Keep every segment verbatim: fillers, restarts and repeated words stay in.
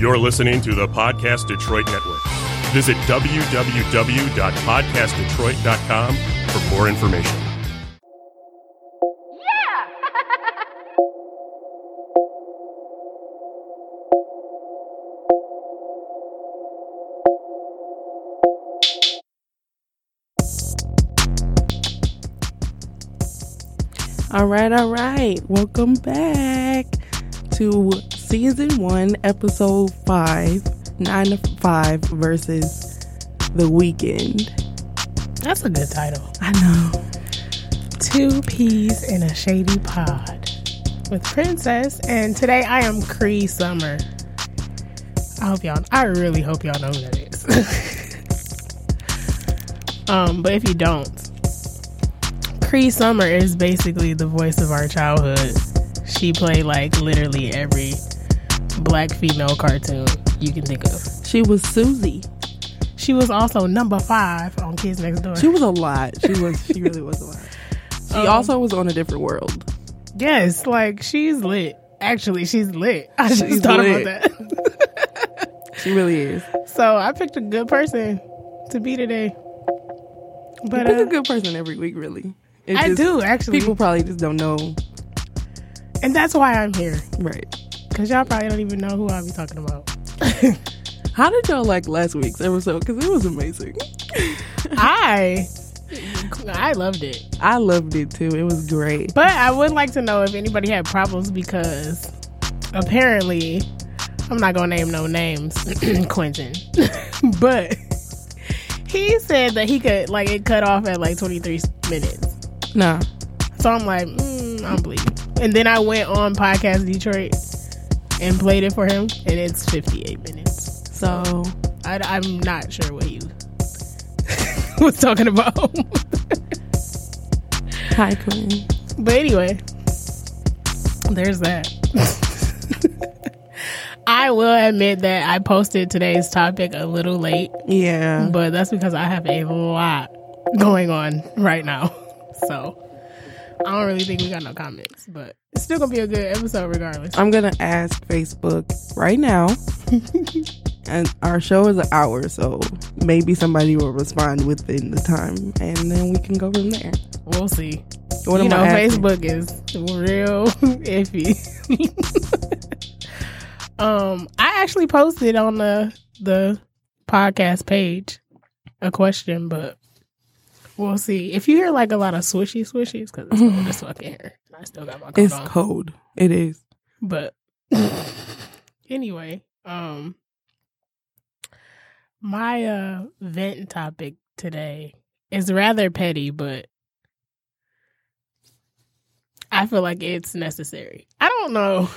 You're listening to the Podcast Detroit Network. Visit w w w dot podcast detroit dot com for more information. All right, all right. Welcome back to season one, episode five, nine to five versus the weekend. That's a good title. I know. Two Peas in a Shady Pod with Princess, and today I am Cree Summer. I hope y'all. I really hope y'all know who that is. um, but if you don't. Cree Summer is basically the voice of our childhood. She played like literally every black female cartoon you can think of. She was Susie. She was also number five on Kids Next Door. She was a lot. She was. She really was a lot. She um, also was on A Different World. Yes, like she's lit. Actually, she's lit. I she's just thought lit. about that. She really is. So I picked a good person to be today. But you pick uh, a good person every week, really. It I just, do, actually. People probably just don't know. And that's why I'm here. Right. Because y'all probably don't even know who I be talking about. How did y'all like last week's episode? Because it was amazing. I I loved it. I loved it, too. It was great. But I would like to know if anybody had problems because apparently, I'm not going to name no names, Quentin. But he said that he could, like, it cut off at, like, twenty-three minutes. Nah. So I'm like, mm, I don't believe it. And then I went on Podcast Detroit and played it for him, and it's fifty-eight minutes. So I, I'm not sure what he was talking about. Hi, Queen. But anyway, there's that. I will admit that I posted today's topic a little late. Yeah. But that's because I have a lot going on right now. So, I don't really think we got no comments, but it's still going to be a good episode regardless. I'm going to ask Facebook right now, and our show is an hour, so maybe somebody will respond within the time, and then we can go from there. We'll see. What you know, Facebook is real iffy. um, I actually posted on the, the podcast page a question, but we'll see. If you hear like a lot of swishy swishies, because it's cold as fucking here. I still got my coat It's on. cold. It is. But anyway, um, my uh, vent topic today is rather petty, but I feel like it's necessary. I don't know.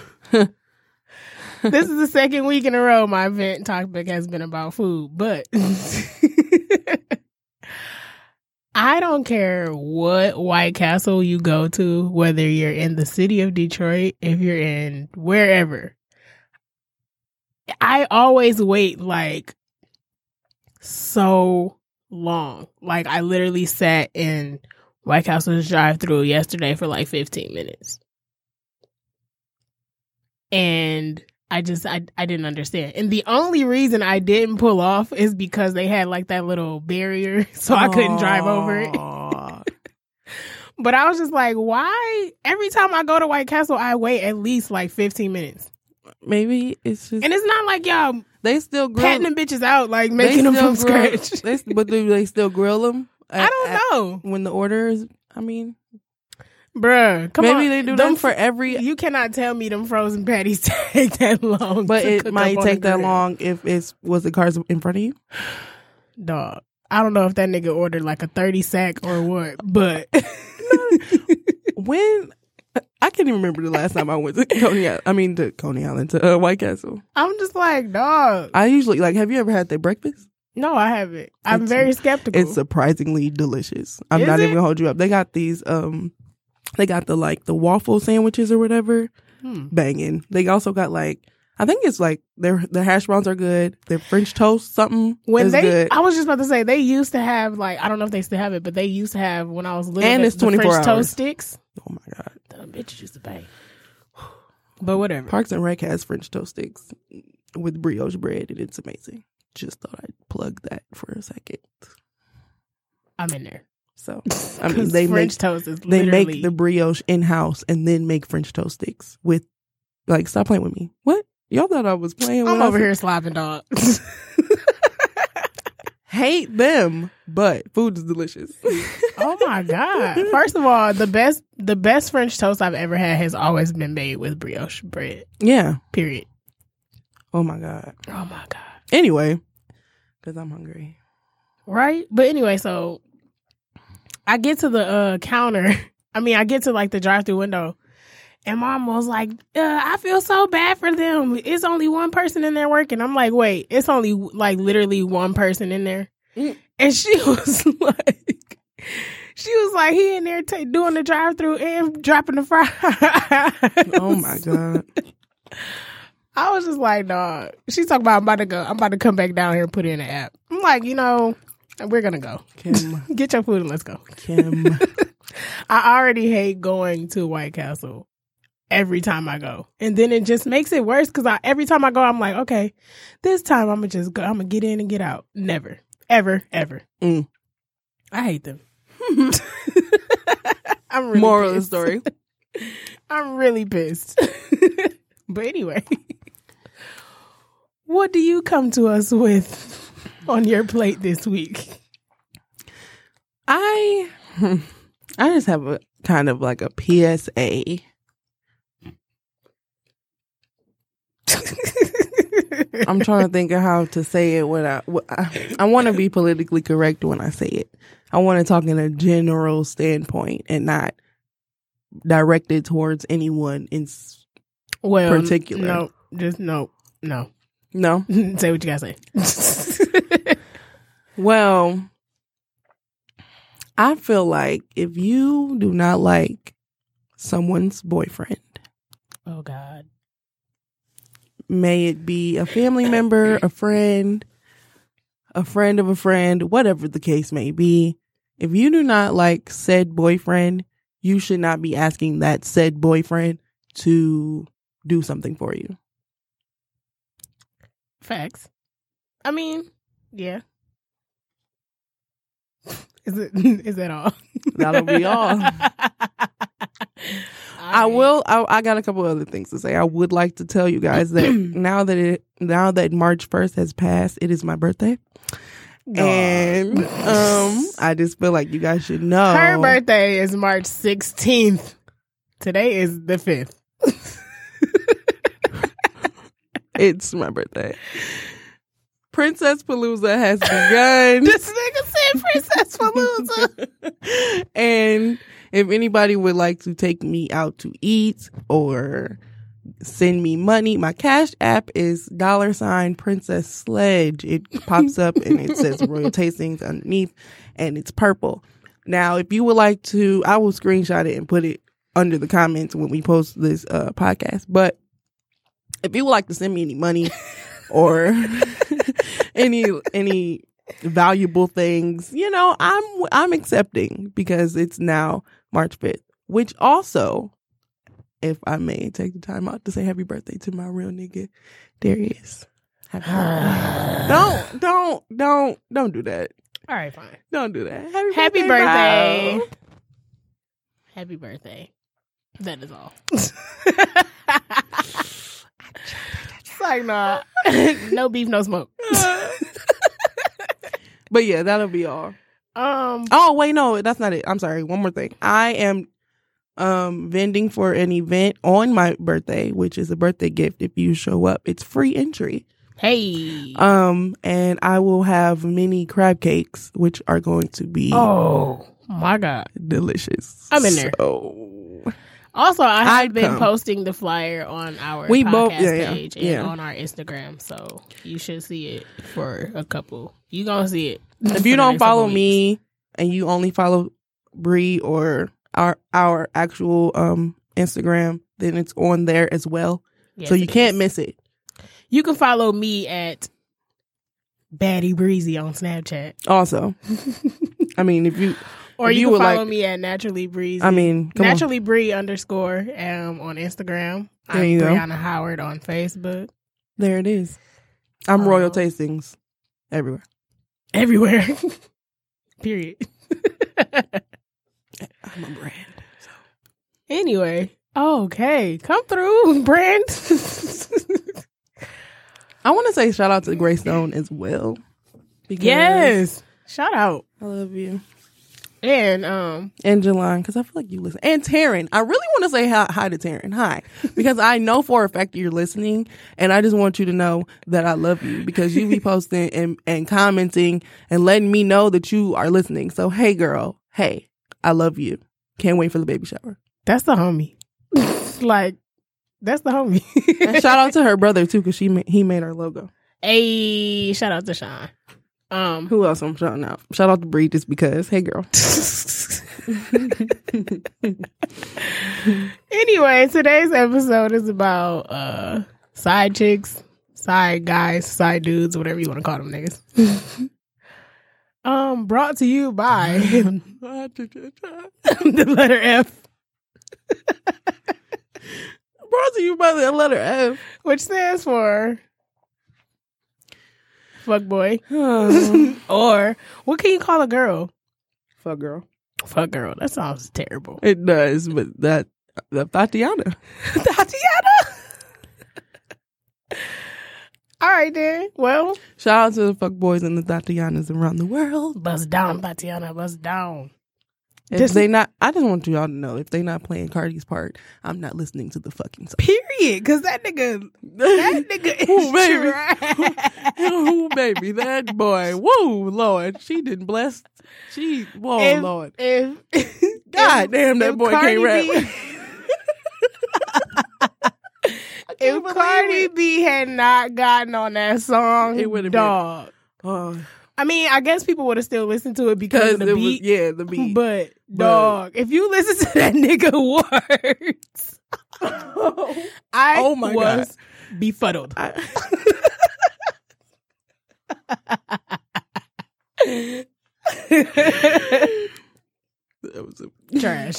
This is the second week in a row my vent topic has been about food, but I don't care what White Castle you go to, whether you're in the city of Detroit, if you're in wherever. I always wait like so long. Like I literally sat in White Castle's drive-thru yesterday for like fifteen minutes. And I just, I, I didn't understand. And the only reason I didn't pull off is because they had like that little barrier, so I couldn't Aww. drive over it. But I was just like, why? Every time I go to White Castle, I wait at least like fifteen minutes. Maybe it's just... And it's not like y'all they still grill patting them bitches out, like making them from grill, scratch. They, but do they still grill them? At, I don't at, know. When the order is, I mean... Bruh, come Maybe on. Maybe they do them for every... You cannot tell me them frozen patties take that long. But it might take that long if it was the cars in front of you. Dog. I don't know if that nigga ordered like a thirty sack or what, but... when... I can't even remember the last time I went to Coney Island. I mean, to Coney Island, to uh, White Castle. I'm just like, dog. I usually... Like, have you ever had their breakfast? No, I haven't. I'm it's, very skeptical. It's surprisingly delicious. I'm Is not it? even going to hold you up. They got these... um. They got the, like, the waffle sandwiches or whatever. Hmm. Banging. They also got, like, I think it's, like, their their hash browns are good. Their French toast, something when is they, good. I was just about to say, they used to have, like, I don't know if they still have it, but they used to have, when I was little, and it's the twenty-four French hours. toast sticks. Oh, my God. The bitches used to bang. But whatever. Parks and Rec has French toast sticks. with brioche bread, and it's amazing. Just thought I'd plug that for a second. I'm in there. So I mean, they French make, toast is they literally... make the brioche in house and then make French toast sticks with. Like, stop playing with me. What? Y'all thought I was playing with I'm over here slopping dog. Hate them, but food is delicious. Oh my God. First of all, the best the best French toast I've ever had has always been made with brioche bread. Yeah. Period. Oh my God. Oh my God. Anyway, because I'm hungry. Right? But anyway, so I get to the uh, counter. I mean, I get to like the drive-thru window. And Mom was like, uh, I feel so bad for them. It's only one person in there working. I'm like, wait, it's only like literally one person in there. Mm. And she was like, she was like, he in there t- doing the drive-thru and dropping the fries. Oh, my God. I was just like, dog. She's talking about, I'm about to go. I'm about to come back down here and put in the app. I'm like, you know, we're going to go. Kim. Get your food and let's go. Kim. I already hate going to White Castle. Every time I go. And then it just makes it worse because I every time I go, I'm like, okay, this time I'm going to just go. I'm going to get in and get out. Never, ever, ever. Mm. I hate them. I'm really Moral pissed. Of the story. I'm really pissed. But anyway, what do you come to us with on your plate this week? I, I just have a kind of like a P S A. I'm trying to think of how to say it without, what I, I want to be politically correct when I say it. I want to talk in a general standpoint and not directed towards anyone in well, particular. No, just no, no. No? Say what you gotta say. Well, I feel like if you do not like someone's boyfriend. Oh, God. May it be a family member, a friend, a friend of a friend, whatever the case may be. If you do not like said boyfriend, you should not be asking that said boyfriend to do something for you. Facts. I mean, yeah. Is it? Is that all? That'll be all. I will. I, I got a couple other things to say. I would like to tell you guys that now that it, now that March first has passed, it is my birthday, God. And um, I just feel like you guys should know her birthday is March sixteenth. Today is the fifth. It's my birthday. Princess Palooza has begun. This nigga said Princess Palooza. And if anybody would like to take me out to eat or send me money, my Cash App is dollar sign Princess Sledge. It pops up and it says Royal Tastings underneath, and it's purple. Now, if you would like to, I will screenshot it and put it under the comments when we post this uh, podcast. But if you would like to send me any money or any any valuable things, you know, I'm I'm accepting because it's now March fifth, which also, if I may take the time out to say happy birthday to my real nigga, Darius. Happy birthday. Don't, don't, don't, don't do that. All right, fine. Don't do that. Happy, happy birthday. birthday. Happy birthday. That is all. Like, nah. No beef, no smoke. But yeah, that'll be all. Um. Oh, wait, no, that's not it. I'm sorry. One more thing. I am um vending for an event on my birthday, which is a birthday gift. If you show up, it's free entry. Hey. Um, and I will have mini crab cakes, which are going to be oh my God, delicious. I'm in there. So, also, I have I'd been come. posting the flyer on our we podcast both, yeah, yeah, page and yeah. on our Instagram, so you should see it for a couple. You gonna see it if you don't follow me weeks. And you only follow Bree or our our actual um, Instagram, then it's on there as well, yes, so you can't is. miss it. You can follow me at Baddie Breezy on Snapchat. Also, I mean, if you. Or you, you can follow like, me at Naturally Breezy. I mean, come Naturally on. Bree underscore um, on Instagram. There I'm Brianna go. Howard on Facebook. There it is. I'm um, royal tastings everywhere. Everywhere. Period. I'm a brand. So. Anyway. Okay. Come through, brand. I want to say shout out to Greystone as well. Yes. Shout out. I love you. And um and Jelline, because I feel like you listen. And Taryn, I really want to say hi, hi to Taryn. Hi, because I know for a fact that you're listening, and I just want you to know that I love you because you be posting and and commenting and letting me know that you are listening. So hey, girl, hey, I love you. Can't wait for the baby shower. That's the homie. Like that's the homie. And shout out to her brother too, because she ma- he made our logo. Hey, shout out to Sean. Um, Who else I'm shouting out? Shout out to Bree just because. Hey, girl. Anyway, today's episode is about uh, side chicks, side guys, side dudes, whatever you want to call them niggas. um, brought to you by the letter F. Brought to you by the letter F. Which stands for... Fuck boy. Or what can you call a girl? Fuck girl. Fuck girl. That sounds terrible. It does, but that the Tatiana. Tatiana. All right then. Well, shout out to the fuck boys and the Tatianas around the world. Bust down, Tatiana. Bust down. If just, they not, I just want y'all to know if they not playing Cardi's part, I'm not listening to the fucking song. Period, cause that nigga, that nigga is ooh, baby, trash. Ooh, ooh, baby, that boy. Woo, Lord, she didn't bless. She, whoa, if, Lord, if, God if, damn, that boy Cardi can't rap. B, if Cardi it. B had not gotten on that song, it would have been. Oh. I mean, I guess people would have still listened to it because of the beat. Was, yeah, the beat. But, but, dog, if you listen to that nigga words, oh, I oh my was God. befuddled. I... That was a trash.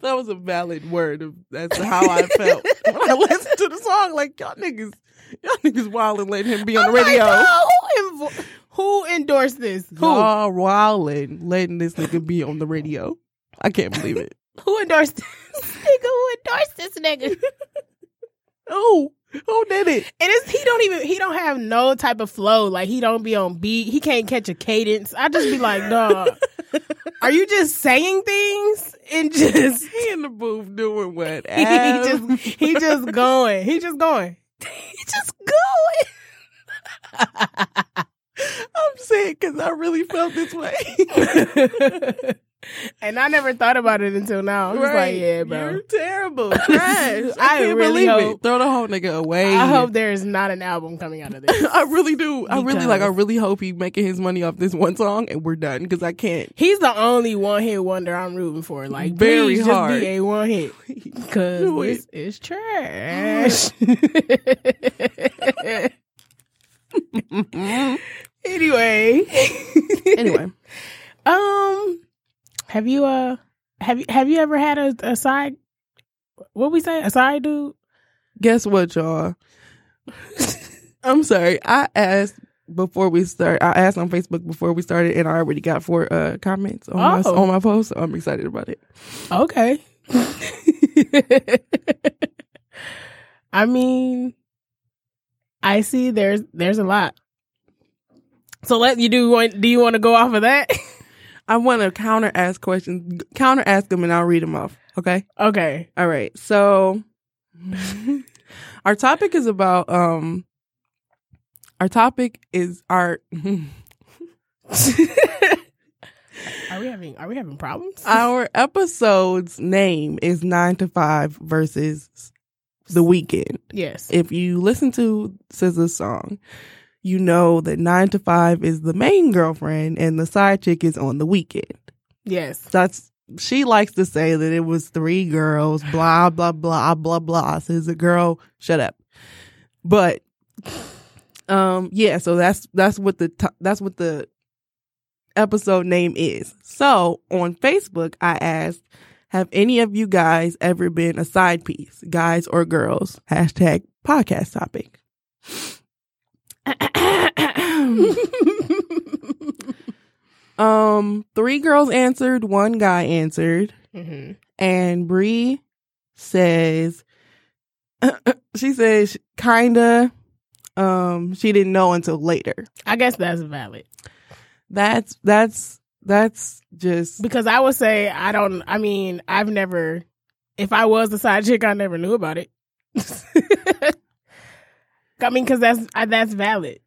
That was a valid word. That's how I felt when I listened to the song. Like y'all niggas, y'all niggas wild and letting him be on the radio. Oh my God, who, invo- who endorsed this? Who y'all wild and letting this nigga be on the radio? I can't believe it. Who endorsed this nigga? Who endorsed this nigga? Oh, who did it? And it's, he don't even he don't have no type of flow. Like he don't be on beat. He can't catch a cadence. I just be like, dog. Are you just saying things and just he in the booth doing what? he just he just going. He just going. He just going. I'm sick because I really felt this way. And I never thought about it until now. I was right. like, yeah, bro. You're terrible. Trash. I, I can't really believe hope, it. Throw the whole nigga away. I hope there is not an album coming out of this. I really do. Because. I really like I really hope he's making his money off this one song and we're done because I can't. He's the only one hit wonder I'm rooting for. Like very please hard. Just be a one hit. Because it's trash. anyway. Anyway. Um Have you uh have you have you ever had a, a side what we say a side dude? Guess what, y'all? I'm sorry. I asked before we start. I asked on Facebook before we started, and I already got four uh, comments on oh. my on my post. So I'm excited about it. Okay. I mean, I see there's there's a lot. So let you do. Do you want to go off of that? I want to counter ask questions, counter ask them, and I'll read them off. Okay. Okay. All right. So our topic is about, um, our topic is our, are we having, are we having problems? Our episode's name is nine to five versus the weekend. Yes. If you listen to S Z A's song, you know that nine to five is the main girlfriend and the side chick is on the weekend. Yes. That's she likes to say that it was three girls, blah, blah, blah, blah, blah. Says a girl, shut up. But um yeah, so that's that's what the t- that's what the episode name is. So on Facebook I asked, have any of you guys ever been a side piece, guys or girls? Hashtag podcast topic. um, three girls answered, one guy answered, mm-hmm. and Bree says she says kinda. Um, she didn't know until later. I guess that's valid. That's that's that's just because I would say I don't. I mean, I've never. If I was the side chick, I never knew about it. I mean, because that's that's valid.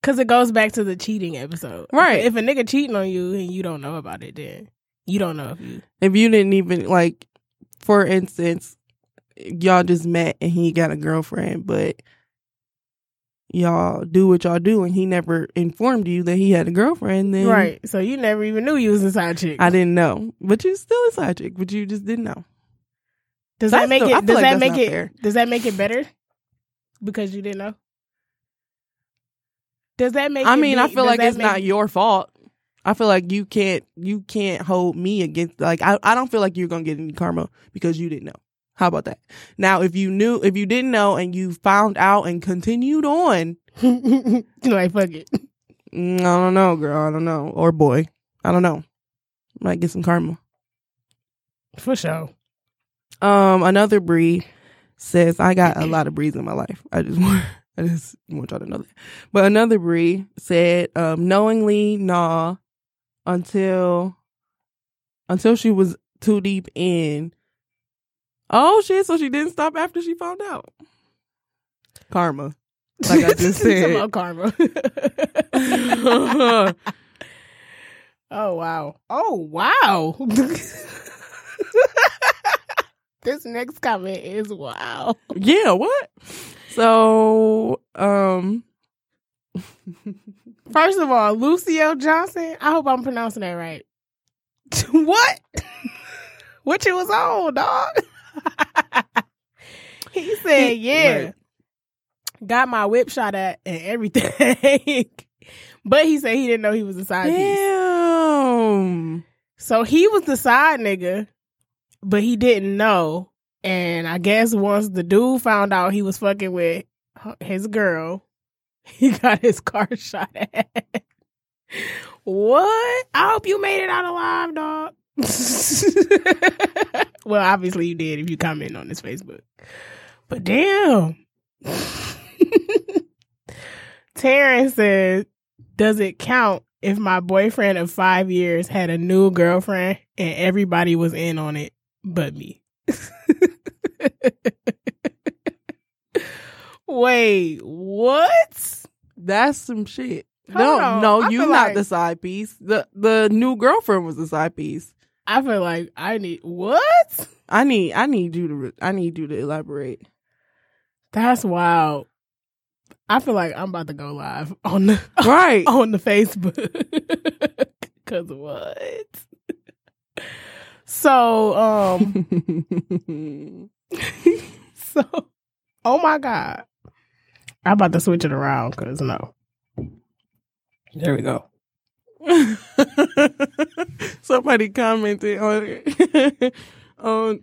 Because it goes back to the cheating episode, right? If a nigga cheating on you and you don't know about it, then you don't know if you if you didn't even like. For instance, y'all just met and he got a girlfriend, but y'all do what y'all do, and he never informed you that he had a girlfriend. Then right, so you never even knew you was a side chick. I didn't know, but you still a side chick, but you just didn't know. Does that make it? Does that make it? Does that make it better because you didn't know? Does that make? I mean, I feel like it's not your fault. I feel like you can't you can't hold me against like I, I don't feel like you're gonna get any karma because you didn't know. How about that? Now, if you knew, if you didn't know, and you found out and continued on, like fuck it. I don't know, girl. I don't know, or boy. I don't know. Might get some karma for sure. Um, another Bree says I got a lot of Brees in my life. I just want, I just want y'all to know that. But another Bree said um, knowingly, nah, until until she was too deep in. Oh, shit, so she didn't stop after she found out. Karma. Like I just said. About karma. Oh, wow. Oh, wow. This next comment is wow. Yeah, what? So, um... first of all, Lucio Johnson, I hope I'm pronouncing that right. What? What you was on, dog? He said, yeah, right. Got my whip shot at and everything. But he said he didn't know he was a side Damn. piece. So he was the side nigga, but he didn't know. And I guess once the dude found out he was fucking with his girl, he got his car shot at. What? I hope you made it out alive, dog. Well, obviously you did if you comment on this Facebook. But damn. Terrence says, does it count if my boyfriend of five years had a new girlfriend and everybody was in on it but me? Wait, what? That's some shit. Hold no, on. no, you're not like... the side piece. The the new girlfriend was the side piece. I feel like I need what? I need I need you to I need you to elaborate. That's wild. I feel like I'm about to go live on the right on the Facebook. Cause what? So um, so oh my god, I'm about to switch it around. Cause no, there we go. Somebody commented on on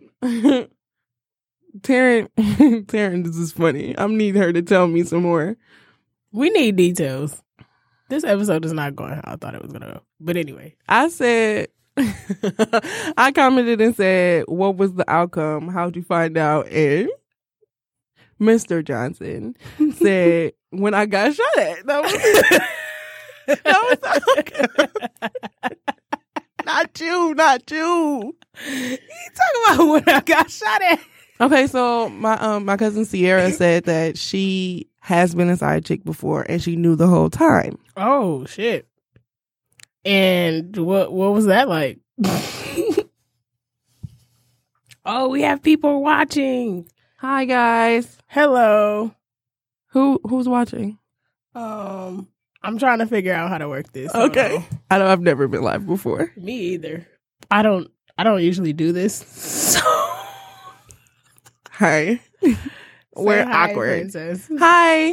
Taryn. Taryn, this is funny. I need her to tell me some more. We need details. This episode is not going how I thought it was gonna go. But anyway, I said I commented and said, "What was the outcome? How'd you find out?" And Mister Johnson said, "When I got shot at." That was. That was okay. Not you, not you. You talking about when I got shot at? Okay, so my um my cousin Sierra said that she has been a side chick before, and she knew the whole time. Oh shit! And what what was that like? Oh, we have people watching. Hi guys. Hello. Who who's watching? Um. I'm trying to figure out how to work this. Okay. So. I know I've never been live before. Me either. I don't I don't usually do this. So Hi. We're hi, awkward. Princess. Hi.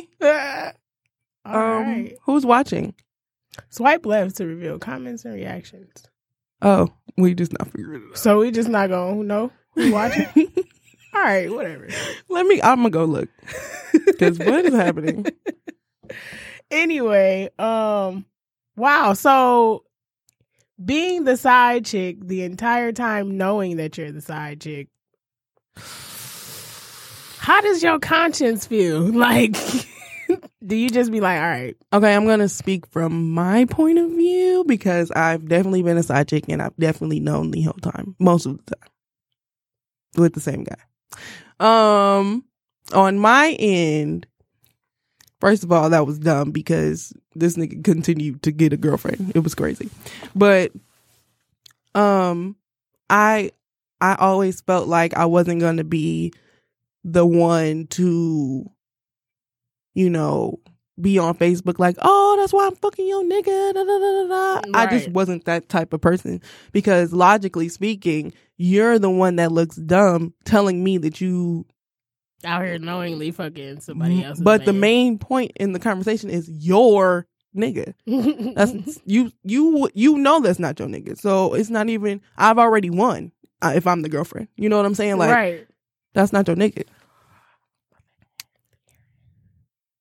All um, right. Who's watching? Swipe left to reveal comments and reactions. Oh, we just not figured it out. So we just not gonna know who's watching? All right, whatever. Let me I'm gonna go look. Because what is happening? Anyway, um, wow. So being the side chick the entire time, knowing that you're the side chick, how does your conscience feel? Like, do you just be like, all right. Okay, I'm going to speak from my point of view because I've definitely been a side chick and I've definitely known the whole time, most of the time, with the same guy. Um, on my end, first of all, that was dumb because this nigga continued to get a girlfriend. It was crazy. But um, I I always felt like I wasn't going to be the one to, you know, be on Facebook like, oh, that's why I'm fucking your nigga. Da, da, da, da. Right. I just wasn't that type of person because logically speaking, you're the one that looks dumb telling me that you out here knowingly fucking somebody else. But man, the main point in the conversation is your nigga. That's you, you, you know, that's not your nigga. So it's not even, I've already won uh, if I'm the girlfriend. You know what I'm saying? Like, right. That's not your nigga.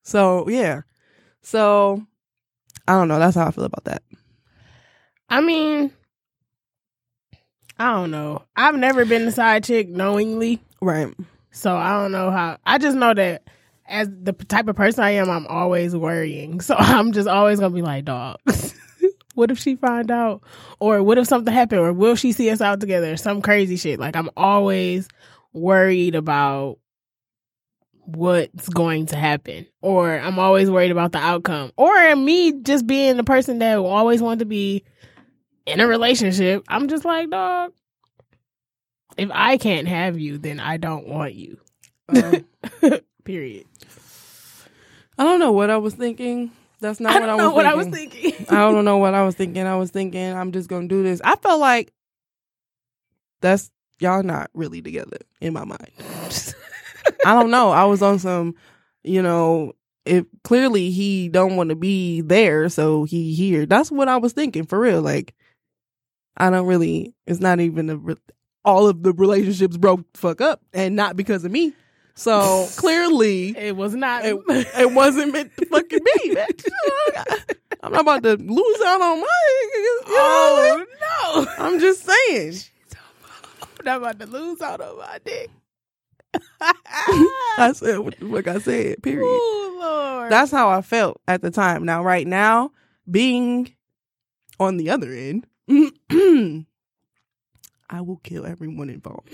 So, yeah. So, I don't know. That's how I feel about that. I mean, I don't know. I've never been the side chick knowingly. Right. So, I don't know how. I just know that as the type of person I am, I'm always worrying. So, I'm just always going to be like, dog, what if she find out? Or what if something happened? Or will she see us out together? Some crazy shit. Like, I'm always worried about what's going to happen, or I'm always worried about the outcome, or me just being the person that will always want to be in a relationship. I'm just like, dog, if I can't have you, then I don't want you. Um, period. I don't know what I was thinking. That's not I what, I was what I was thinking. I don't know what I was thinking. I was thinking I'm just gonna do this. I felt like that's y'all not really together in my mind. I don't know. I was on some, you know, if clearly he don't want to be there, so he here. That's what I was thinking, for real. Like, I don't really, it's not even a, re- all of the relationships broke the fuck up and not because of me. So clearly it was not, it, it wasn't meant to fucking be, bitch. I'm not about to lose out on mine. You know oh, what I mean? No. I'm just saying. I'm not about to lose out on my dick. I said what the fuck I said, period. Ooh, Lord. That's how I felt at the time. Now, right now, being on the other end, I will kill everyone involved.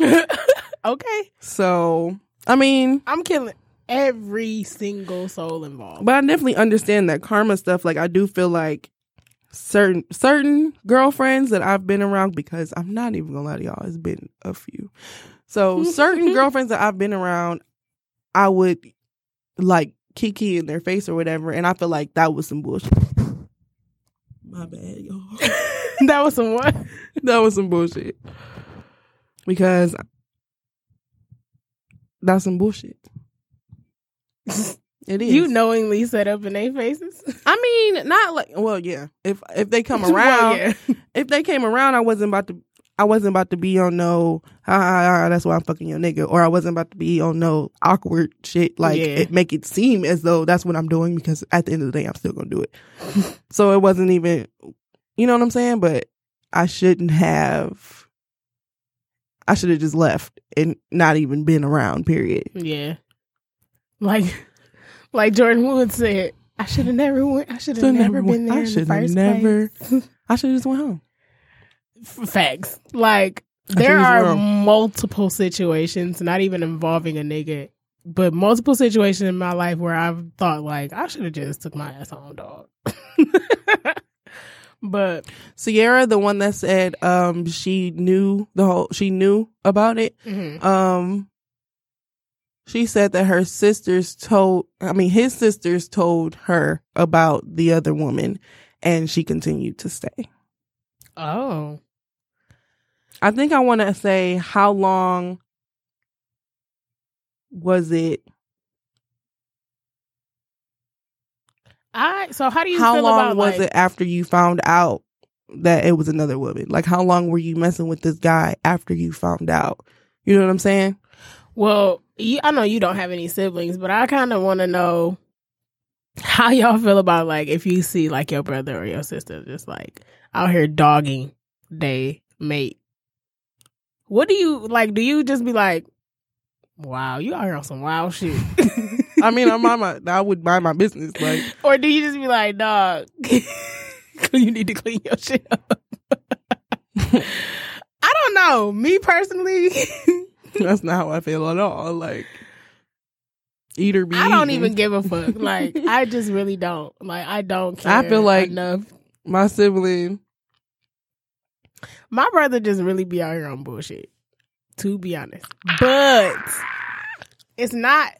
Okay. So, I mean, I'm killing every single soul involved. But I definitely understand that karma stuff. Like, I do feel like certain certain girlfriends that I've been around, because I'm not even gonna lie to y'all, it's been a few. So certain girlfriends that I've been around, I would like kiki in their face or whatever, and I feel like that was some bullshit. My bad, y'all. That was some what? That was some bullshit. Because that's some bullshit. It is. You knowingly set up in their faces? I mean, not like, well, yeah. If if they come around, well, yeah. If they came around, I wasn't about to. I wasn't about to be on no, ah, ah, ah, that's why I'm fucking your nigga. Or I wasn't about to be on no awkward shit. Like, yeah. It make it seem as though that's what I'm doing, because at the end of the day, I'm still going to do it. So it wasn't even, you know what I'm saying? But I shouldn't have, I should have just left and not even been around, period. Yeah. Like, like Jordyn Woods said, I should have never went, I should have never, never been there I in the first never, place. I should have just went home. Facts. Like, there are wrong. multiple situations, not even involving a nigga, but multiple situations in my life where I've thought, like, I should have just took my ass home, dog. But Sierra, the one that said um she knew the whole she knew about it, mm-hmm. um she said that her sisters told I mean his sisters told her about the other woman, and she continued to stay. Oh. I think I want to say, how long was it? I so how do you how feel long about, was like, it after you found out that it was another woman? Like, how long were you messing with this guy after you found out? You know what I'm saying? Well, I know you don't have any siblings, but I kind of want to know how y'all feel about, like, if you see, like, your brother or your sister just, like, out here dogging they mate? What do you, like, do you just be like, wow, you out here on some wild shit? I mean, I'm on my, I would mind my business, like. Or do you just be like, dog, you need to clean your shit up? I don't know. Me personally, that's not how I feel at all. Like, eat or be I eaten. Don't even give a fuck. Like, I just really don't. Like, I don't care. I feel like enough. My sibling, my brother just really be out here on bullshit, to be honest. But it's not,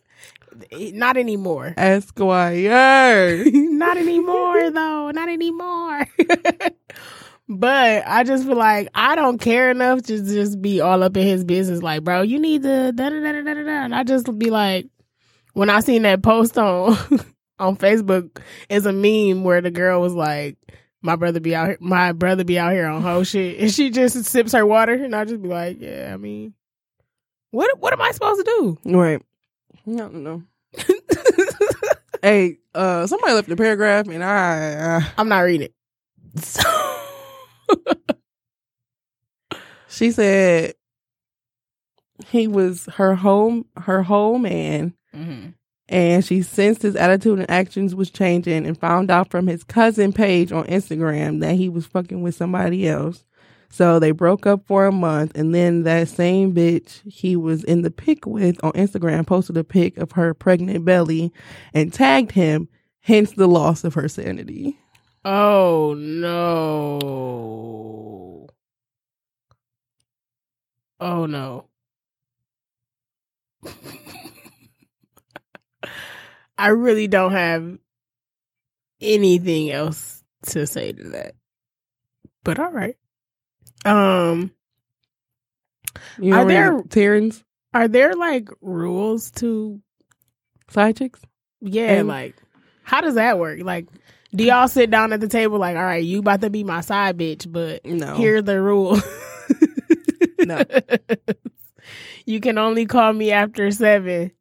not anymore. Esquire. Not anymore, though. Not anymore. But I just feel like I don't care enough to just be all up in his business. Like, bro, you need to da da da da da da. And I just be like, when I seen that post on on Facebook, it's a meme where the girl was like, my brother be out here, my brother be out here on whole shit, and she just sips her water, and I just be like, yeah, I mean, what what am I supposed to do? Right. I don't know. Hey, uh, somebody left a paragraph, and I uh, I'm not reading it. So she said he was her home, her whole man. Mm-hmm. And she sensed his attitude and actions was changing and found out from his cousin page on Instagram that he was fucking with somebody else. So they broke up for a month, and then that same bitch he was in the pic with on Instagram posted a pic of her pregnant belly and tagged him, hence the loss of her sanity. Oh, no. Oh, no. I really don't have anything else to say to that. But all right. Um, you know, are there Terrans? Are there like rules to side chicks? Yeah, and like how does that work? Like, do y'all sit down at the table like, all right, you about to be my side bitch, but no. Here are the rules. No. You can only call me after seven.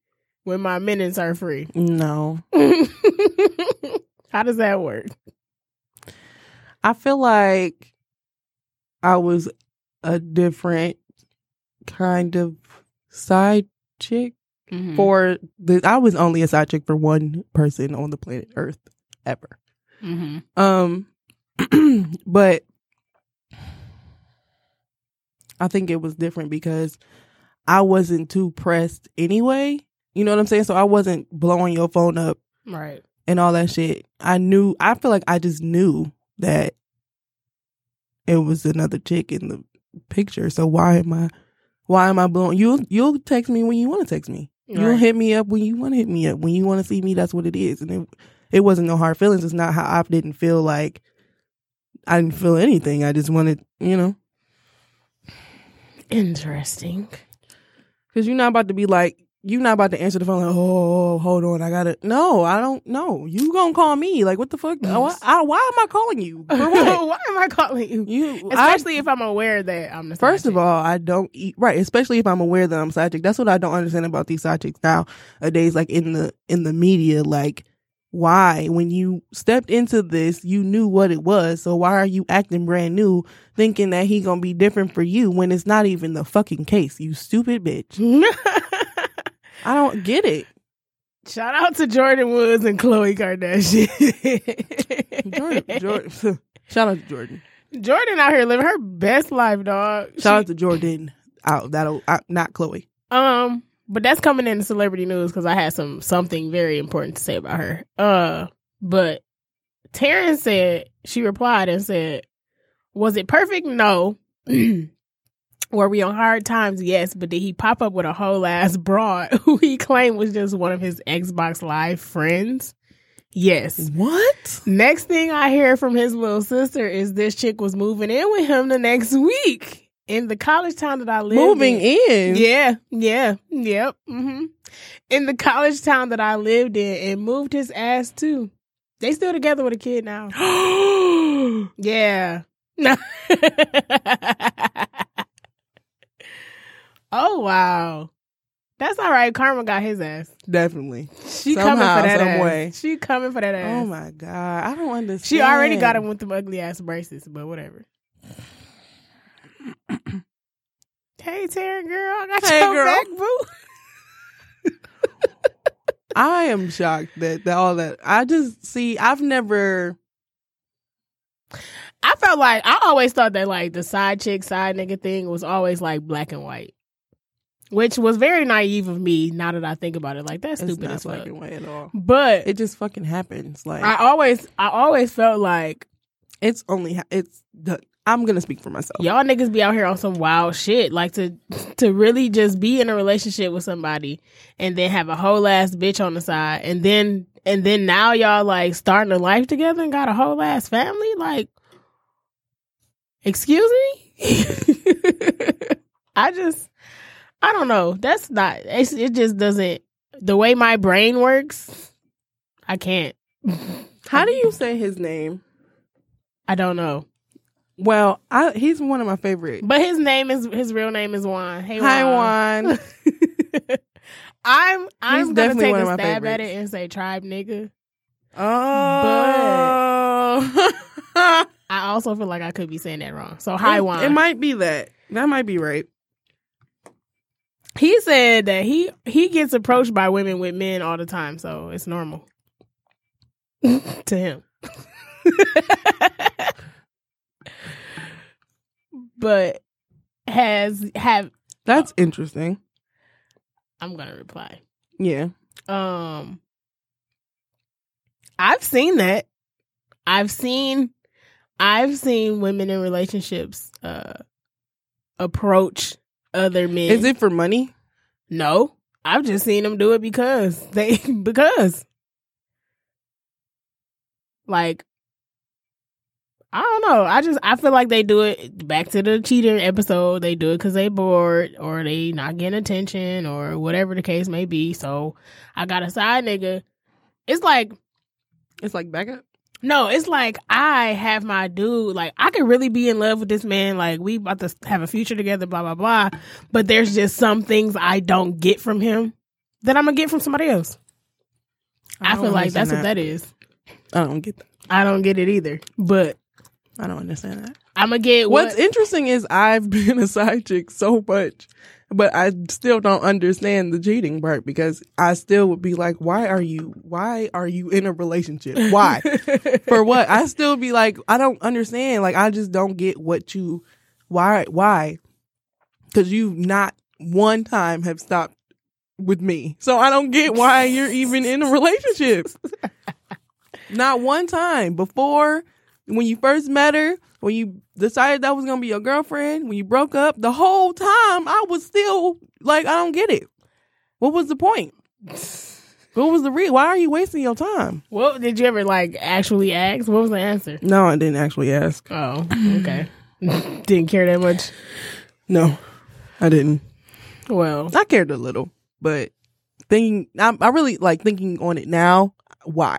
When my minutes are free. No. How does that work? I feel like I was a different kind of side chick. Mm-hmm. for the, I was only a side chick for one person on the planet Earth ever. Mm-hmm. Um, but I think it was different because I wasn't too pressed anyway. You know what I'm saying? So I wasn't blowing your phone up. Right. And all that shit. I knew, I feel like I just knew that it was another chick in the picture. So why am I, why am I blowing? You'll, you'll text me when you want to text me. Right. You'll hit me up when you want to hit me up. When you want to see me, that's what it is. And it, it wasn't no hard feelings. It's not how I didn't feel like, I didn't feel anything. I just wanted, you know. Interesting. Because you're not about to be like, you're not about to answer the phone like, oh, hold on, I gotta. No, I don't know. You gonna call me? Like, what the fuck? Oh, I, I, why am I calling you? Why am I calling you? You especially I, if I'm aware that I'm the side first chick. Of all, I don't eat right. Especially if I'm aware that I'm side chick. That's what I don't understand about these side chicks nowadays. Like in the in the media, like why when you stepped into this, you knew what it was. So why are you acting brand new, thinking that he gonna be different for you when it's not even the fucking case? You stupid bitch. I don't get it. Shout out to Jordyn Woods and Khloe Kardashian. Jordyn, Jordyn. Shout out to Jordyn. Jordyn out here living her best life, dog. Shout she, out to Jordyn. Out that'll I, not Khloe. Um, but that's coming in celebrity news because I had some something very important to say about her. Uh, but Taryn said she replied and said, "Was it perfect? No." Were we on hard times? Yes, but did he pop up with a whole ass broad who he claimed was just one of his Xbox Live friends? Yes. What? Next thing I hear from his little sister is this chick was moving in with him the next week in the college town that I live moving in. in? Yeah, yeah, yep. Mm-hmm. In the college town that I lived in and moved his ass too. They still together with a kid now. Yeah. No. Oh, wow. That's all right. Karma got his ass. Definitely. She Somehow, coming for that ass. Way. She coming for that ass. Oh my God. I don't understand. She already got him with the ugly ass braces, but whatever. Hey, Taryn girl. I got hey, your girl. Back, boo. I am shocked that, that all that. I just see, I've never. I felt like, I always thought that like the side chick, side nigga thing was always like black and white. Which was very naive of me. Now that I think about it, like that's stupid as fuck. It's not black and white at all. But it just fucking happens. Like I always, I always felt like it's only it's. The, I'm gonna speak for myself. Y'all niggas be out here on some wild shit. Like to to really just be in a relationship with somebody and then have a whole ass bitch on the side, and then and then now y'all like starting a life together and got a whole ass family. Like, excuse me. I just. I don't know. That's not, it's, it just doesn't, the way my brain works, I can't. How do you say his name? I don't know. Well, I, he's one of my favorites. But his name is, his real name is Juan. Hey, Juan. Hi, Juan. I'm, I'm going to take a stab favorites. At it and say tribe nigga. Oh. But I also feel like I could be saying that wrong. So, hi, it, Juan. It might be that. That might be right. He said that he, he gets approached by women with men all the time, so it's normal to him. But has have that's oh, interesting. I'm gonna reply. Yeah. Um, I've seen that. I've seen, I've seen women in relationships uh, approach. Other men. Is it for money? No. I've just seen them do it because they because like I don't know. I just I feel like they do it back to the cheating episode. They do it because they bored or they not getting attention or whatever the case may be. So I got a side nigga. It's like it's like backup. No, it's like I have my dude, like I could really be in love with this man, like we about to have a future together, blah, blah, blah. But there's just some things I don't get from him that I'm going to get from somebody else. I, I feel like that's that. What that is. I don't get that. I don't get it either, but I don't understand that. I'm going to get what... What's interesting is I've been a side chick so much, but I still don't understand the cheating part because I still would be like, why are you, why are you in a relationship? Why? For what? I still be like, I don't understand. Like, I just don't get what you, why, why? Because you not one time have stopped with me. So I don't get why you're even in a relationship. Not one time before when you first met her. When you decided that was going to be your girlfriend, when you broke up, the whole time I was still like, I don't get it. What was the point? What was the reason? Why are you wasting your time? Well, did you ever like actually ask? What was the answer? No, I didn't actually ask. Oh, okay. Didn't care that much? No, I didn't. Well. I cared a little, but thinking, I, I really like thinking on it now. Why?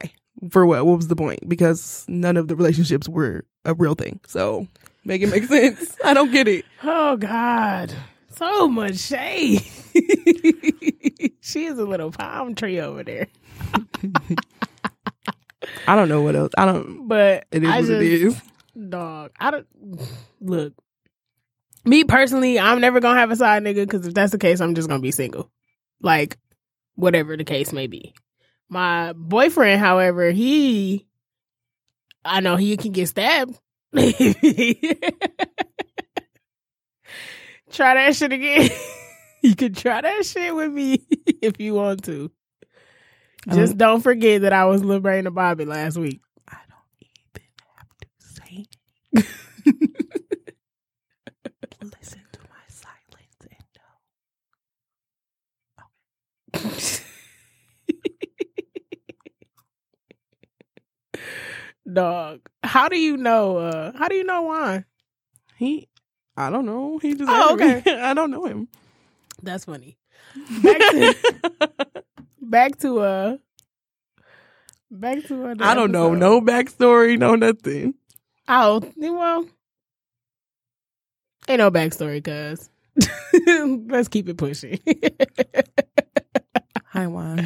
For what? What was the point? Because none of the relationships were a real thing. So make it make sense. I don't get it. Oh, God. So much shade. She is a little palm tree over there. I don't know what else. I don't. But it is I what just, it is. Dog. I don't. Look. Me personally, I'm never going to have a side nigga because if that's the case, I'm just going to be single. Like, whatever the case may be. My boyfriend, however, he, I know he can get stabbed. Try that shit again. You can try that shit with me if you want to. Um, Just don't forget that I was Lil Brain and Bobby last week. I don't even have to say it. Listen to my silence and know. Okay. Dog, how do you know? Uh, how do you know why? He, I don't know. He just. Oh, okay. I don't know him. That's funny. Back to, back to uh, back to uh, I don't episode. Know. No backstory. No nothing. Oh well, ain't no backstory, cuz. Let's keep it pushing. I won.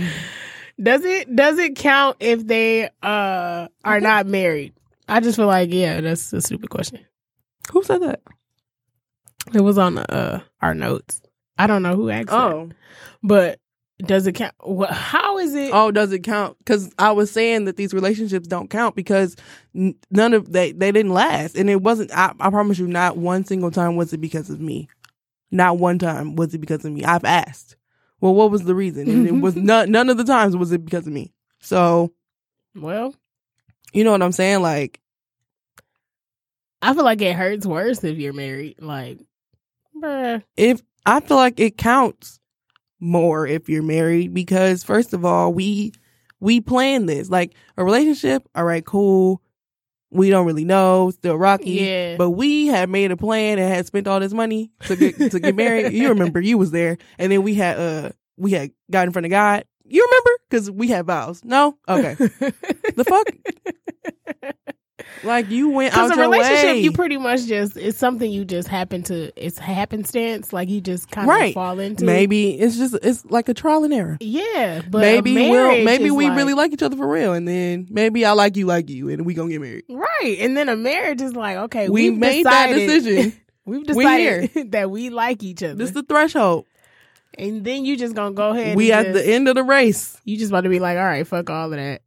Does it does it count if they uh are not married? I just feel like, yeah, that's a stupid question. Who said that? It was on uh, our notes. I don't know who asked Oh. that. But does it count? How is it? Oh, does it count? Because I was saying that these relationships don't count because none of they they didn't last. And it wasn't, I, I promise you, not one single time was it because of me. Not one time was it because of me. I've asked, well, what was the reason? And it was not, none of the times was it because of me. So, well, you know what I'm saying? Like, I feel like it hurts worse if you're married. Like, bruh. If I feel like it counts more if you're married because, first of all, we we plan this. Like, a relationship, all right, cool. We don't really know, still rocky. Yeah. But we had made a plan and had spent all this money to get to get married. You remember, you was there. And then we had uh we had got in front of God. You remember? Because we had vows. No? Okay. The fuck? Like, you went out your way. Because a relationship, you pretty much just, it's something you just happen to, it's happenstance. Like, you just kind of right. fall into. Maybe it's just, it's like a trial and error. Yeah. But maybe we'll, maybe we like, really like each other for real. And then maybe I like you, like you, and we gonna get married. Right. And then a marriage is like, okay, we we've made decided, that decision. We've decided that we like each other. This is the threshold. And then you just gonna go ahead we and We at just, the end of the race. You just about to be like, all right, fuck all of that.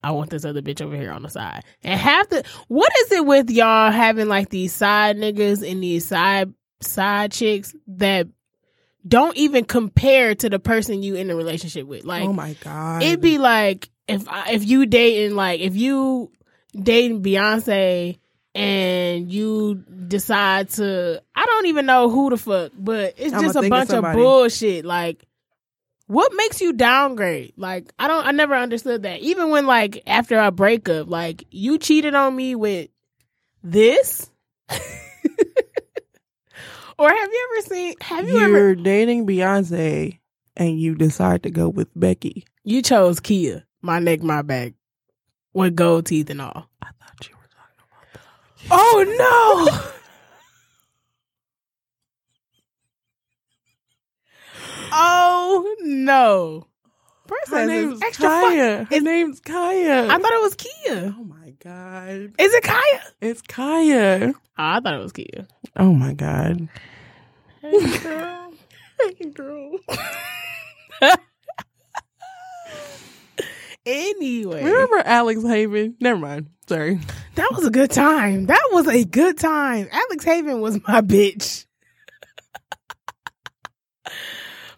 I want this other bitch over here on the side. And have the what is it with y'all having like these side niggas and these side side chicks that don't even compare to the person you in the relationship with? Like, oh my god, it'd be like if if you dating like if you dating Beyonce and you decide to I don't even know who the fuck, but it's just a bunch of, of bullshit like. What makes you downgrade? Like, I don't, I never understood that. Even when, like, after a breakup, like, you cheated on me with this? Or have you ever seen, have you You're ever. You're dating Beyonce and you decide to go with Becky. You chose Kia, my neck, my back, with gold teeth and all. I thought you were talking about that. Oh, no! Oh no! Her name's extra Kaya. Fun. Her name's Kaya. I thought it was Kia. Oh my god! Is it Kaya? It's Kaya. Oh, I thought it was Kia. Oh my god! Hey girl, hey girl. Anyway, remember Alex Haven? Never mind. Sorry. That was a good time. That was a good time. Alex Haven was my bitch.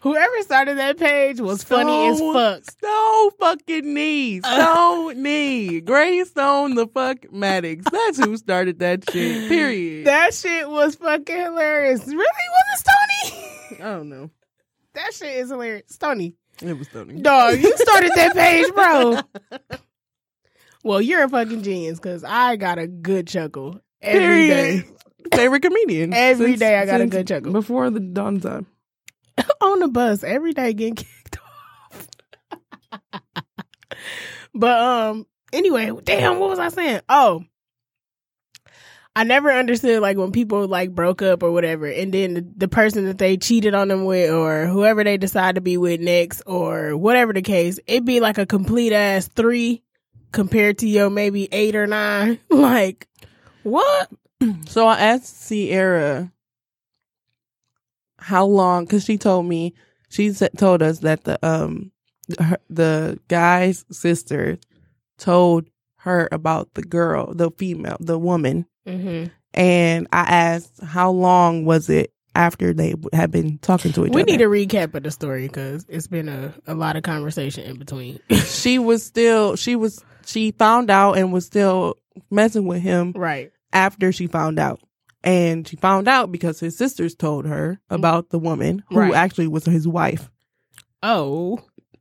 Whoever started that page was so, funny as fuck. So fucking knee. So knee. Greystone the fuck Maddox. That's who started that shit. Period. That shit was fucking hilarious. Really? Was it Stoney? I don't know. That shit is hilarious. Stoney. It was Stoney. Dog, you started that page, bro. Well, you're a fucking genius because I got a good chuckle every Period. day. Favorite comedian. Every since, day I got a good chuckle. Before the dawn time. On the bus every day getting kicked off. But um anyway, damn, what was I saying? Oh. I never understood like when people like broke up or whatever and then the, the person that they cheated on them with or whoever they decide to be with next or whatever the case, it'd be like a complete ass three compared to your maybe eight or nine. Like, what? So I asked Sierra how long? Because she told me she said, told us that the um her, the guy's sister told her about the girl, the female, the woman, mm-hmm. and I asked how long was it after they had been talking to each we other. We need a recap of the story because it's been a, a lot of conversation in between. She was still she was she found out and was still messing with him right after she found out. And she found out because his sisters told her about the woman who right. actually was his wife. Oh.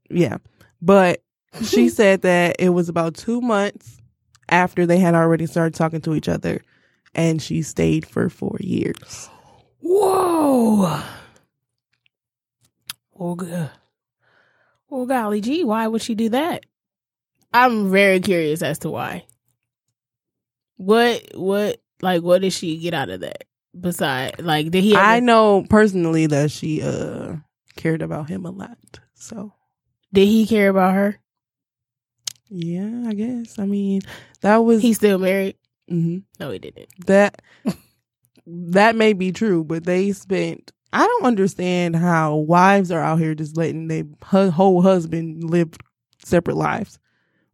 Yeah. But she said that it was about two months after they had already started talking to each other. And she stayed for four years. Whoa. Oh, God. Oh, golly gee, why would she do that? I'm very curious as to why. What, what? Like, what did she get out of that? Besides, like, did he? Ever- I know personally that she uh cared about him a lot. So Did he care about her? Yeah, I guess. I mean, that was... He's still married? Mm-hmm. No, he didn't. That that may be true, but they spent... I don't understand how wives are out here just letting their whole husband live separate lives.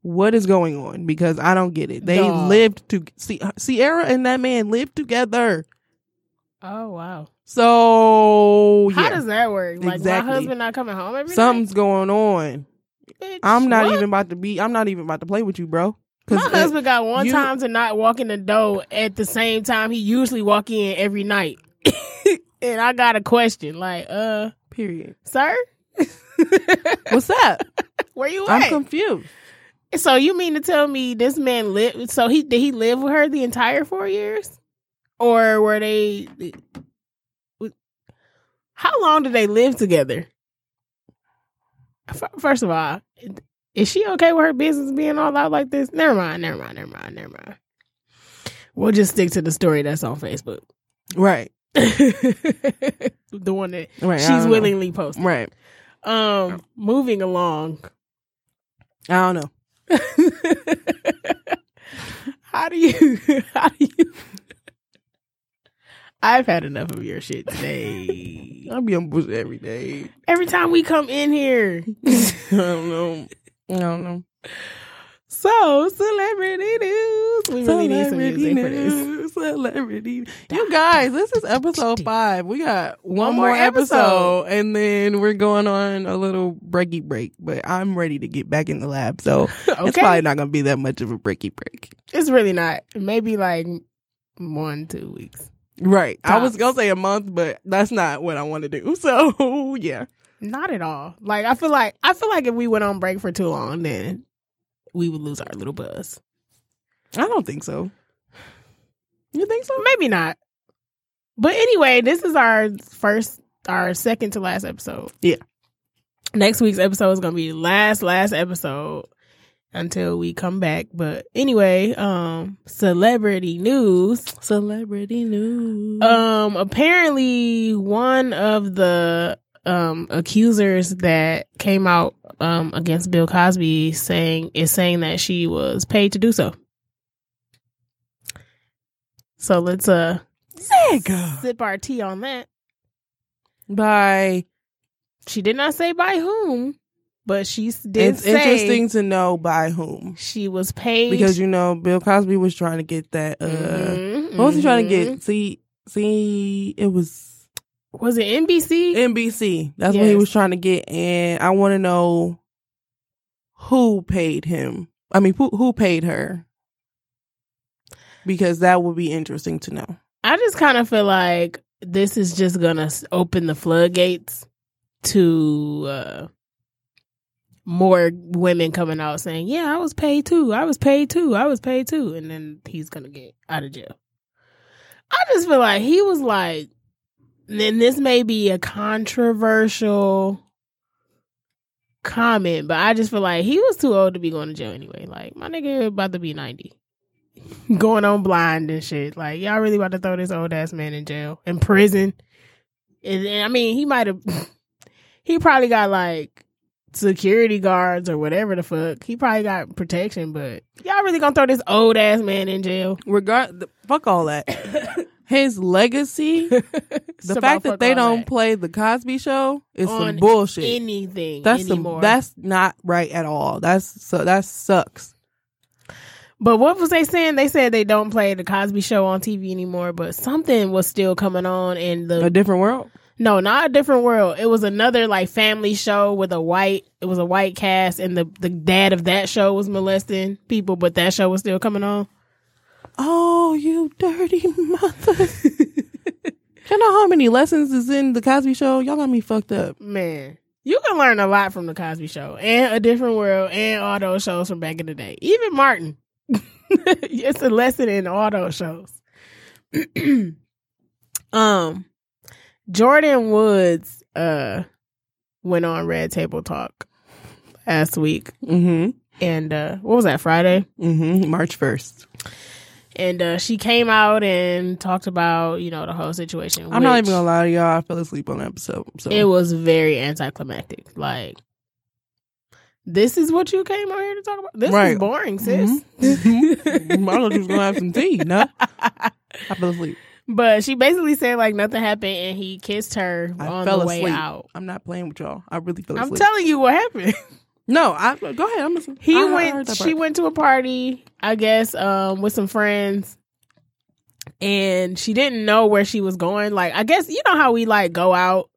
What is going on? Because I don't get it. They Dog. lived to... See, Sierra and that man lived together. Oh, wow. So... How yeah. does that work? Like, exactly. My husband not coming home every Something's night? Going on. Bitch, I'm not what? even about to be I'm not even about to play with you, bro. My uh, husband got one you, time to not walk in the door at the same time he usually walk in every night. And I got a question like, uh period. Sir? What's up? Where you at? I'm confused. So you mean to tell me this man lived so he did he live with her the entire four years? Or were they how long did they live together? First of all, is she okay with her business being all out like this? Never mind, never mind, never mind, never mind. We'll just stick to the story that's on Facebook. Right. The one that right, she's willingly posting. Right. Um, moving along. I don't know. How do you... How do you... I've had enough of your shit today. I'll be on bullshit every day. Every time we come in here. I don't know. I don't know. So, celebrity news. We really need some music for this. Celebrity news. You guys, this is episode five. We got one, one more, more episode, episode, and then we're going on a little breaky break. But I'm ready to get back in the lab, so okay. It's probably not going to be that much of a breaky break. It's really not. Maybe like one, two weeks. Right. Tops. I was going to say a month, but that's not what I want to do. So, yeah. Not at all. Like, I feel like I feel like if we went on break for too long, then we would lose our little buzz. I don't think so. You think so? Maybe not. But anyway, this is our first, our second to last episode. Yeah. Next week's episode is going to be the last, last episode until we come back. But anyway, um celebrity news celebrity news um apparently one of the um accusers that came out um against Bill Cosby saying is saying that she was paid to do so. So let's uh Zega. sip our tea on that. By she did not say by whom. But she did it's say... It's interesting to know by whom. She was paid... Because, you know, Bill Cosby was trying to get that... Uh, mm-hmm, what was he trying mm-hmm. to get? See, see, it was... Was it N B C? N B C. That's yes. what he was trying to get. And I want to know who paid him. I mean, who, who paid her? Because that would be interesting to know. I just kind of feel like this is just going to open the floodgates to... Uh, more women coming out saying, yeah, I was paid too. I was paid too. I was paid too. And then he's going to get out of jail. I just feel like he was like, then this may be a controversial comment, but I just feel like he was too old to be going to jail anyway. Like, my nigga about to be ninety. Going on blind and shit. Like, y'all really about to throw this old ass man in jail, in prison. And, and I mean, he might have, he probably got like, security guards or whatever the fuck. He probably got protection, but y'all really gonna throw this old ass man in jail? Regard the, fuck all that. His legacy, the fact that they don't that. play The Cosby Show is on some bullshit. Anything that's anymore. Some, that's not right at all. That's so that sucks. But what was they saying? They said they don't play The Cosby Show on T V anymore, but something was still coming on in the A Different World. No, not A Different World. It was another like family show with a white. It was a white cast, and the, the dad of that show was molesting people, but that show was still coming on. Oh, you dirty mother! You know how many lessons is in The Cosby Show? Y'all got me fucked up, man. You can learn a lot from The Cosby Show and A Different World and all those shows from back in the day. Even Martin. It's a lesson in all those shows. um. Jordyn Woods uh, went on Red Table Talk last week. Mm-hmm. And uh, what was that, Friday? Mm-hmm. March first. And uh, she came out and talked about, you know, the whole situation. I'm which, not even going to lie to y'all. I fell asleep on the episode. So. It was very anticlimactic. Like, This is what you came out here to talk about? This right. is boring, sis. Mm-hmm. Mm-hmm. I thought you was going to have some tea. No. I fell asleep. But she basically said, like, nothing happened, and he kissed her I on fell the way asleep. out. I'm not playing with y'all. I really fell asleep. I'm telling you what happened. No, I go ahead. I'm listening. He I, went. I she went to a party, I guess, um, with some friends, and she didn't know where she was going. Like, I guess you know how we like go out,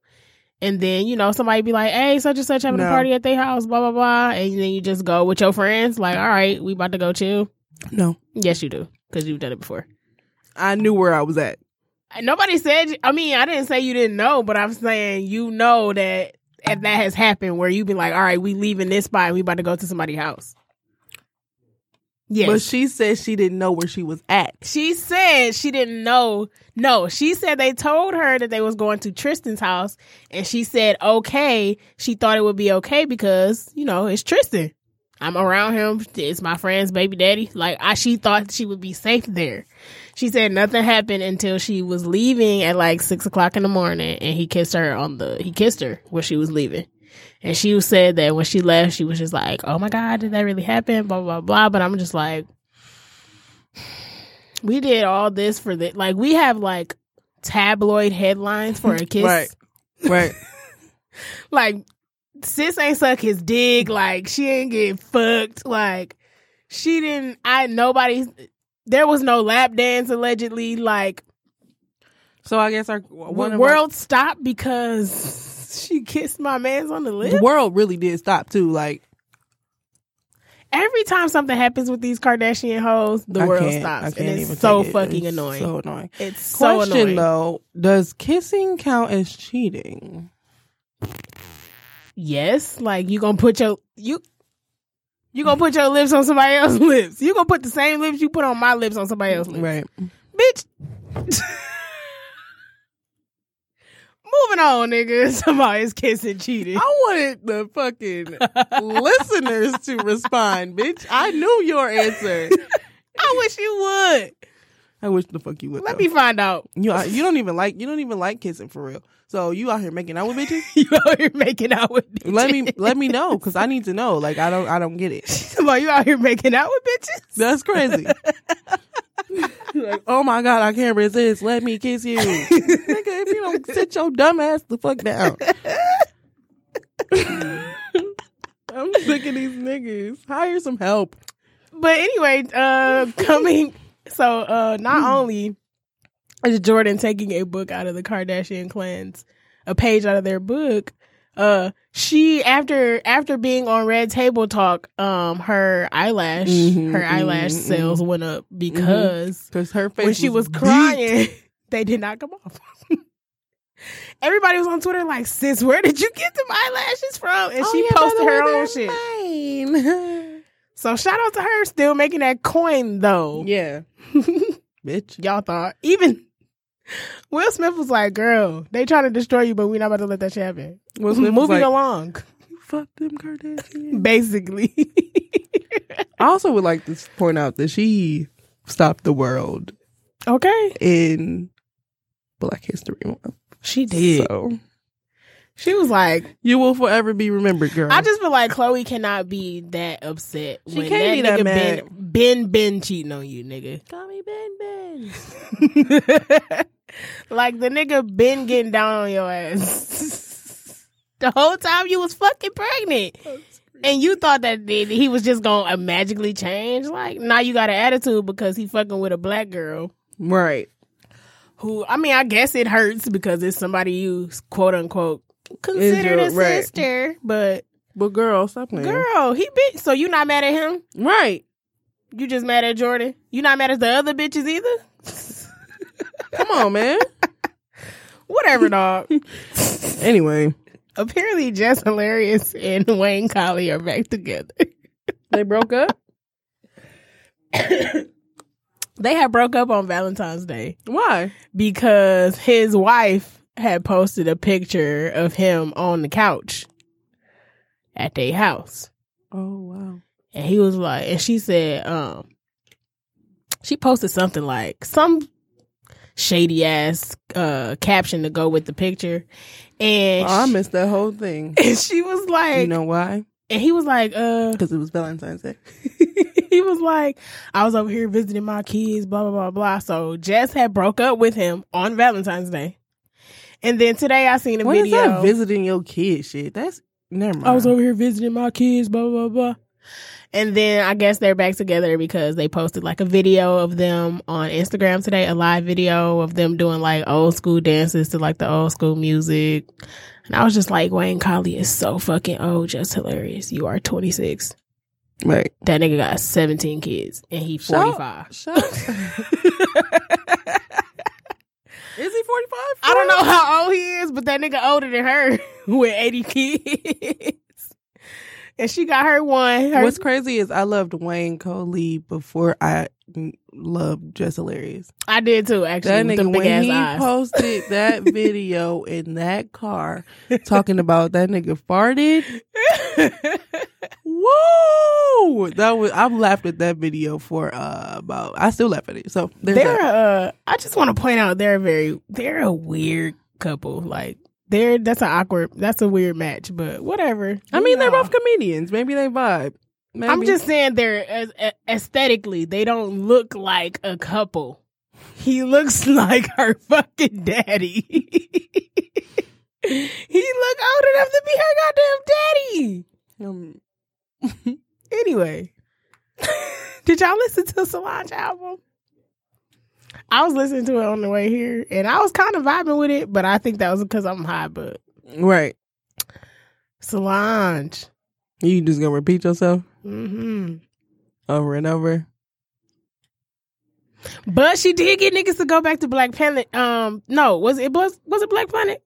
and then you know somebody be like, "Hey, such and such having no. a party at their house," blah blah blah, and then you just go with your friends. Like, all right, we about to go chill. No, yes, you do because you've done it before. I knew where I was at. Nobody said. I mean, I didn't say you didn't know, but I'm saying you know that. If that has happened where you've been like, all right, we leaving this spot and we about to go to somebody's house. Yes. But she said she didn't know where she was at. She said she didn't know. No, she said they told her that they was going to Tristan's house and she said, okay, she thought it would be okay because, you know, it's Tristan. I'm around him. It's my friend's baby daddy. Like I, she thought she would be safe there. She said nothing happened until she was leaving at like six o'clock in the morning, and he kissed her on the. He kissed her when she was leaving, and she said that when she left, she was just like, "Oh my God, did that really happen?" Blah blah blah. But I'm just like, we did all this for the like we have like tabloid headlines for a kiss, right? Right. Like. Sis ain't suck his dick. Like, she ain't get fucked. Like, she didn't... I... Nobody... There was no lap dance, allegedly. Like... So, I guess our... The world stopped because she kissed my man's on the lips? The world really did stop, too. Like... Every time something happens with these Kardashian hoes, the world stops. And it's so fucking annoying. so annoying. It's so annoying. Question, though. Does kissing count as cheating? Yes, like you gonna put your you you gonna put your lips on somebody else's lips. You gonna put the same lips you put on my lips on somebody else's lips. Right. Bitch. Moving on, nigga. Somebody's kissing cheating. I wanted the fucking listeners to respond, bitch. I knew your answer. I wish you would. I wish the fuck you would. Let though. me find out. You you don't even like you don't even like kissing for real. So you out here making out with bitches? You out here making out with bitches? Let me let me know because I need to know. Like I don't I don't get it. Come on, you out here making out with bitches? That's crazy. Like, oh my God, I can't resist. Let me kiss you, nigga. If you don't sit your dumb ass the fuck down. I'm sick of these niggas. Hire some help. But anyway, uh, coming. So uh, not mm. only. Is Jordyn taking a book out of the Kardashian clan's, a page out of their book? Uh, she after after being on Red Table Talk, um, her eyelash, mm-hmm, her mm-hmm, eyelash mm-hmm. sales went up because because mm-hmm. her face when she was, was crying, they did not come off. Everybody was on Twitter like, "Sis, where did you get them eyelashes from?" And oh, she yeah, posted her way, own shit. Fine. So shout out to her, still making that coin though. Yeah, bitch, y'all thought even. Will Smith was like, girl, they trying to destroy you, but we're not about to let that shit happen. Will Smith Moving like, along. You fucked them Kardashians. Basically. I also would like to point out that she stopped the world. Okay. In Black History Month. She did. So. She was like... You will forever be remembered, girl. I just feel like Khloe cannot be that upset. She when can't that be that mad. Ben, ben, Ben cheating on you, nigga. Call me Ben, Ben. Like, the nigga been getting down on your ass. The whole time you was fucking pregnant. And you thought that he was just gonna magically change. Like, now you got an attitude because he fucking with a black girl. Right. Who, I mean, I guess it hurts because it's somebody you, quote unquote, considered a right. sister. But, but girl, stop playing. Girl, he bitch. So you not mad at him? Right. You just mad at Jordyn? You not mad at the other bitches either? Come on, man. Whatever, dog. Anyway. Apparently, Jess Hilarious and Wayne Colley are back together. They broke up? They had broke up on Valentine's Day. Why? Because his wife had posted a picture of him on the couch at their house. Oh, wow. And he was like, and she said, um, she posted something like, some... shady ass uh, caption to go with the picture, and oh, I missed that whole thing. And she was like, "You know why? And he was like, uh, because it was Valentine's Day. He was like, I was over here visiting my kids, blah, blah, blah, blah. So Jess had broke up with him on Valentine's Day. And then today I seen a what video. What is that visiting your kids shit? That's, never mind. I was over here visiting my kids, blah, blah, blah. And then I guess they're back together because they posted like a video of them on Instagram today, a live video of them doing like old school dances to like the old school music. And I was just like, Wayne Colley is so fucking old, Jess Hilarious. You are twenty-six. Right. That nigga got seventeen kids and he forty-five. Shut, shut. Is he forty-five? I don't know how old he is, but that nigga older than her with eighty kids. And she got her one. Her... What's crazy is I loved Wayne Colley before I loved Jess Hilarious. I did too, actually. That nigga, when he eyes. posted that video in that car talking about that nigga farted. Woo! That was I've laughed at that video for uh, about. I still laugh at it. So they're. Uh, I just want to point out they're very. They're a weird couple. Like they're. That's an awkward. That's a weird match. But whatever. I mean, yeah. They're both comedians. Maybe they vibe. Maybe. I'm just saying they're aesthetically. They don't look like a couple. He looks like her fucking daddy. He look old enough to be her goddamn daddy. Um, anyway, did y'all listen to Solange album? I was listening to it on the way here, and I was kind of vibing with it, but I think that was because I'm high. But right, Solange, you just gonna repeat yourself mm-hmm. over and over. But she did get niggas to go back to Black Planet. Um, no, was it was was it Black Planet?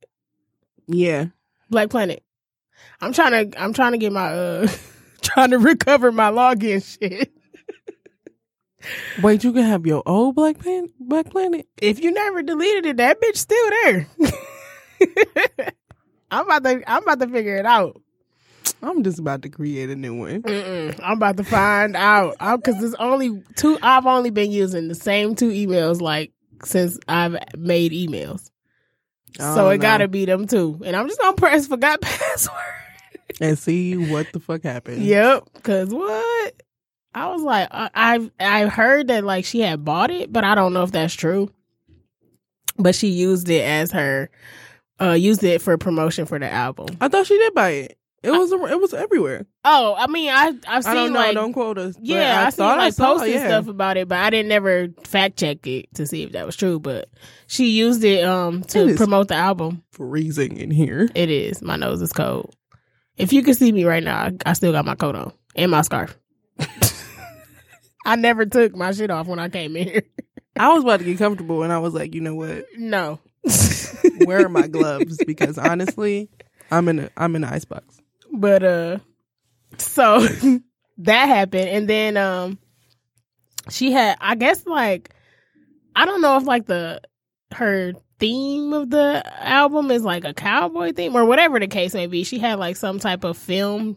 Yeah, Black Planet. I'm trying to. I'm trying to get my. Uh, trying to recover my login shit. Wait, you can have your old Black Planet. Black Planet. If you never deleted it, that bitch still there. I'm about to. I'm about to figure it out. I'm just about to create a new one. Mm-mm. I'm about to find out because there's only two. I've only been using the same two emails like since I've made emails. So it know. gotta be them too. And I'm just gonna press forgot password and see what the fuck happened. Yep. Cause what? I was like, I, I've I've heard that like she had bought it, but I don't know if that's true. But she used it as her, uh, used it for promotion for the album. I thought she did buy it. It was I, it was everywhere. Oh, I mean, I I've seen I don't know, like don't quote us. Yeah, I, I seen like posting yeah. stuff about it, but I didn't ever fact check it to see if that was true. But she used it um to it promote the album. Freezing in here. It is. My nose is cold. If you can see me right now, I, I still got my coat on and my scarf. I never took my shit off when I came in here. I was about to get comfortable, and I was like, you know what? No. Where are my gloves? Because honestly, I'm in a I'm in an icebox. But uh, so that happened, and then um, she had, I guess, like, I don't know if like the her theme of the album is like a cowboy theme or whatever the case may be. She had like some type of film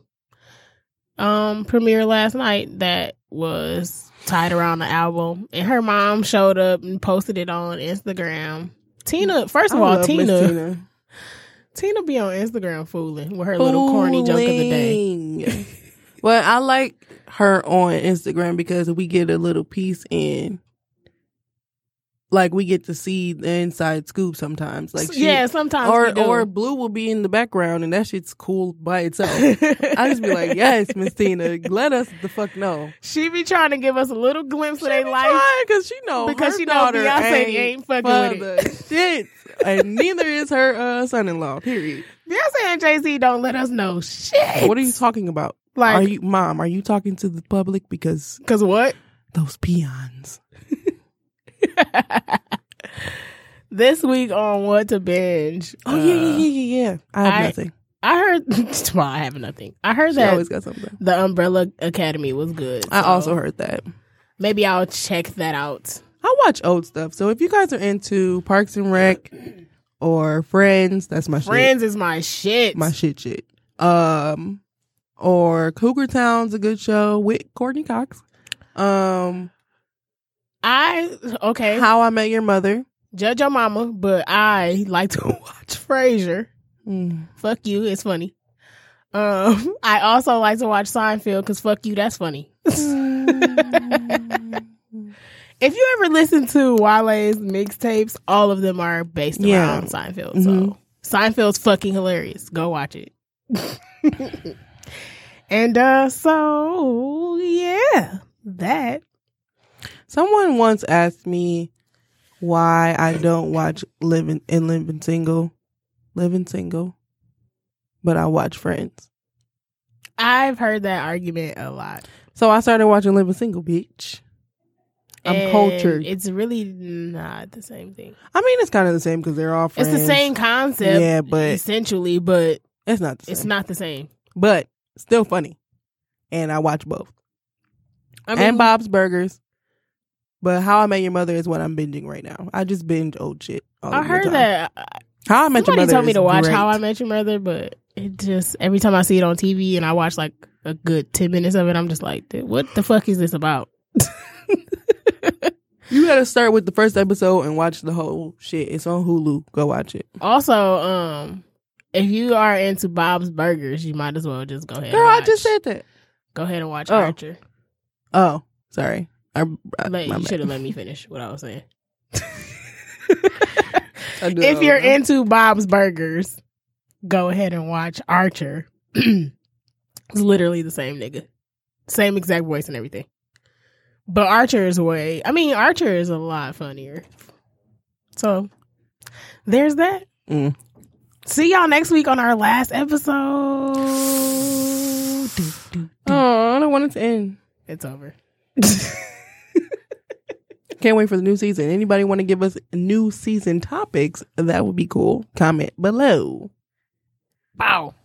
um premiere last night that was tied around the album, and her mom showed up and posted it on Instagram. Tina, first of I all, Tina. Tina be on Instagram fooling with her fooling. little corny joke of the day. Well, I like her on Instagram because we get a little piece in. Like, we get to see the inside scoop sometimes. Like she, Yeah, sometimes or, we do. Or Blue will be in the background, and that shit's cool by itself. I just be like, yes, Miss Tina, let us the fuck know. She be trying to give us a little glimpse she of their life. Because she know because her she daughter know Beyonce ain't, ain't fucking with it. Shit. And neither is her uh, son-in-law, period. Beyonce and Jay Z don't let us know shit. What are you talking about? Like, are you, Mom, are you talking to the public? Because... Because what? Those peons. This week on What to Binge. Oh, uh, yeah, yeah, yeah, yeah. I have I, nothing. I heard, well, I have nothing. I heard she that always got something. The Umbrella Academy was good. So I also heard that. Maybe I'll check that out. I watch old stuff. So if you guys are into Parks and Rec or Friends, that's my Friends shit. Friends is my shit. My shit shit. Um, or Cougar Town's a good show with Courtney Cox. Um... I okay. How I Met Your Mother. Judge Your Mama, but I like to watch Frasier. Mm. Fuck you, it's funny. Um, I also like to watch Seinfeld because fuck you, that's funny. If you ever listen to Wale's mixtapes, all of them are based around yeah. Seinfeld. Mm-hmm. So Seinfeld's fucking hilarious. Go watch it. And uh, so, yeah, that. Someone once asked me why I don't watch Living and Living Single. Living Single. But I watch Friends. I've heard that argument a lot. So I started watching Living Single, bitch. I'm and cultured. It's really not the same thing. I mean, it's kind of the same because they're all friends. It's the same concept, yeah, but essentially, but it's not. The same. It's not the same, but still funny. And I watch both. I mean, and Bob's Burgers, but How I Met Your Mother is what I'm binging right now. I just binge old shit. All I heard that How I Met Your Mother. Somebody told me to watch great. How I Met Your Mother, but it just every time I see it on T V and I watch like a good ten minutes of it, I'm just like, what the fuck is this about? You gotta start with the first episode and watch the whole shit. It's on Hulu. Go watch it. Also, um, if you are into Bob's Burgers, you might as well just go ahead. Girl, and watch. I just said that. Go ahead and watch oh. Archer. Oh, sorry. I, I, let, you should have let me finish what I was saying. I do if you're know. into Bob's Burgers, go ahead and watch Archer. It's literally the same nigga, same exact voice and everything. But Archer is way... I mean, Archer is a lot funnier. So, there's that. Mm. See y'all next week on our last episode. Do, do, do. Oh, I don't want it to end. It's over. Can't wait for the new season. Anybody want to give us new season topics? That would be cool. Comment below. Wow.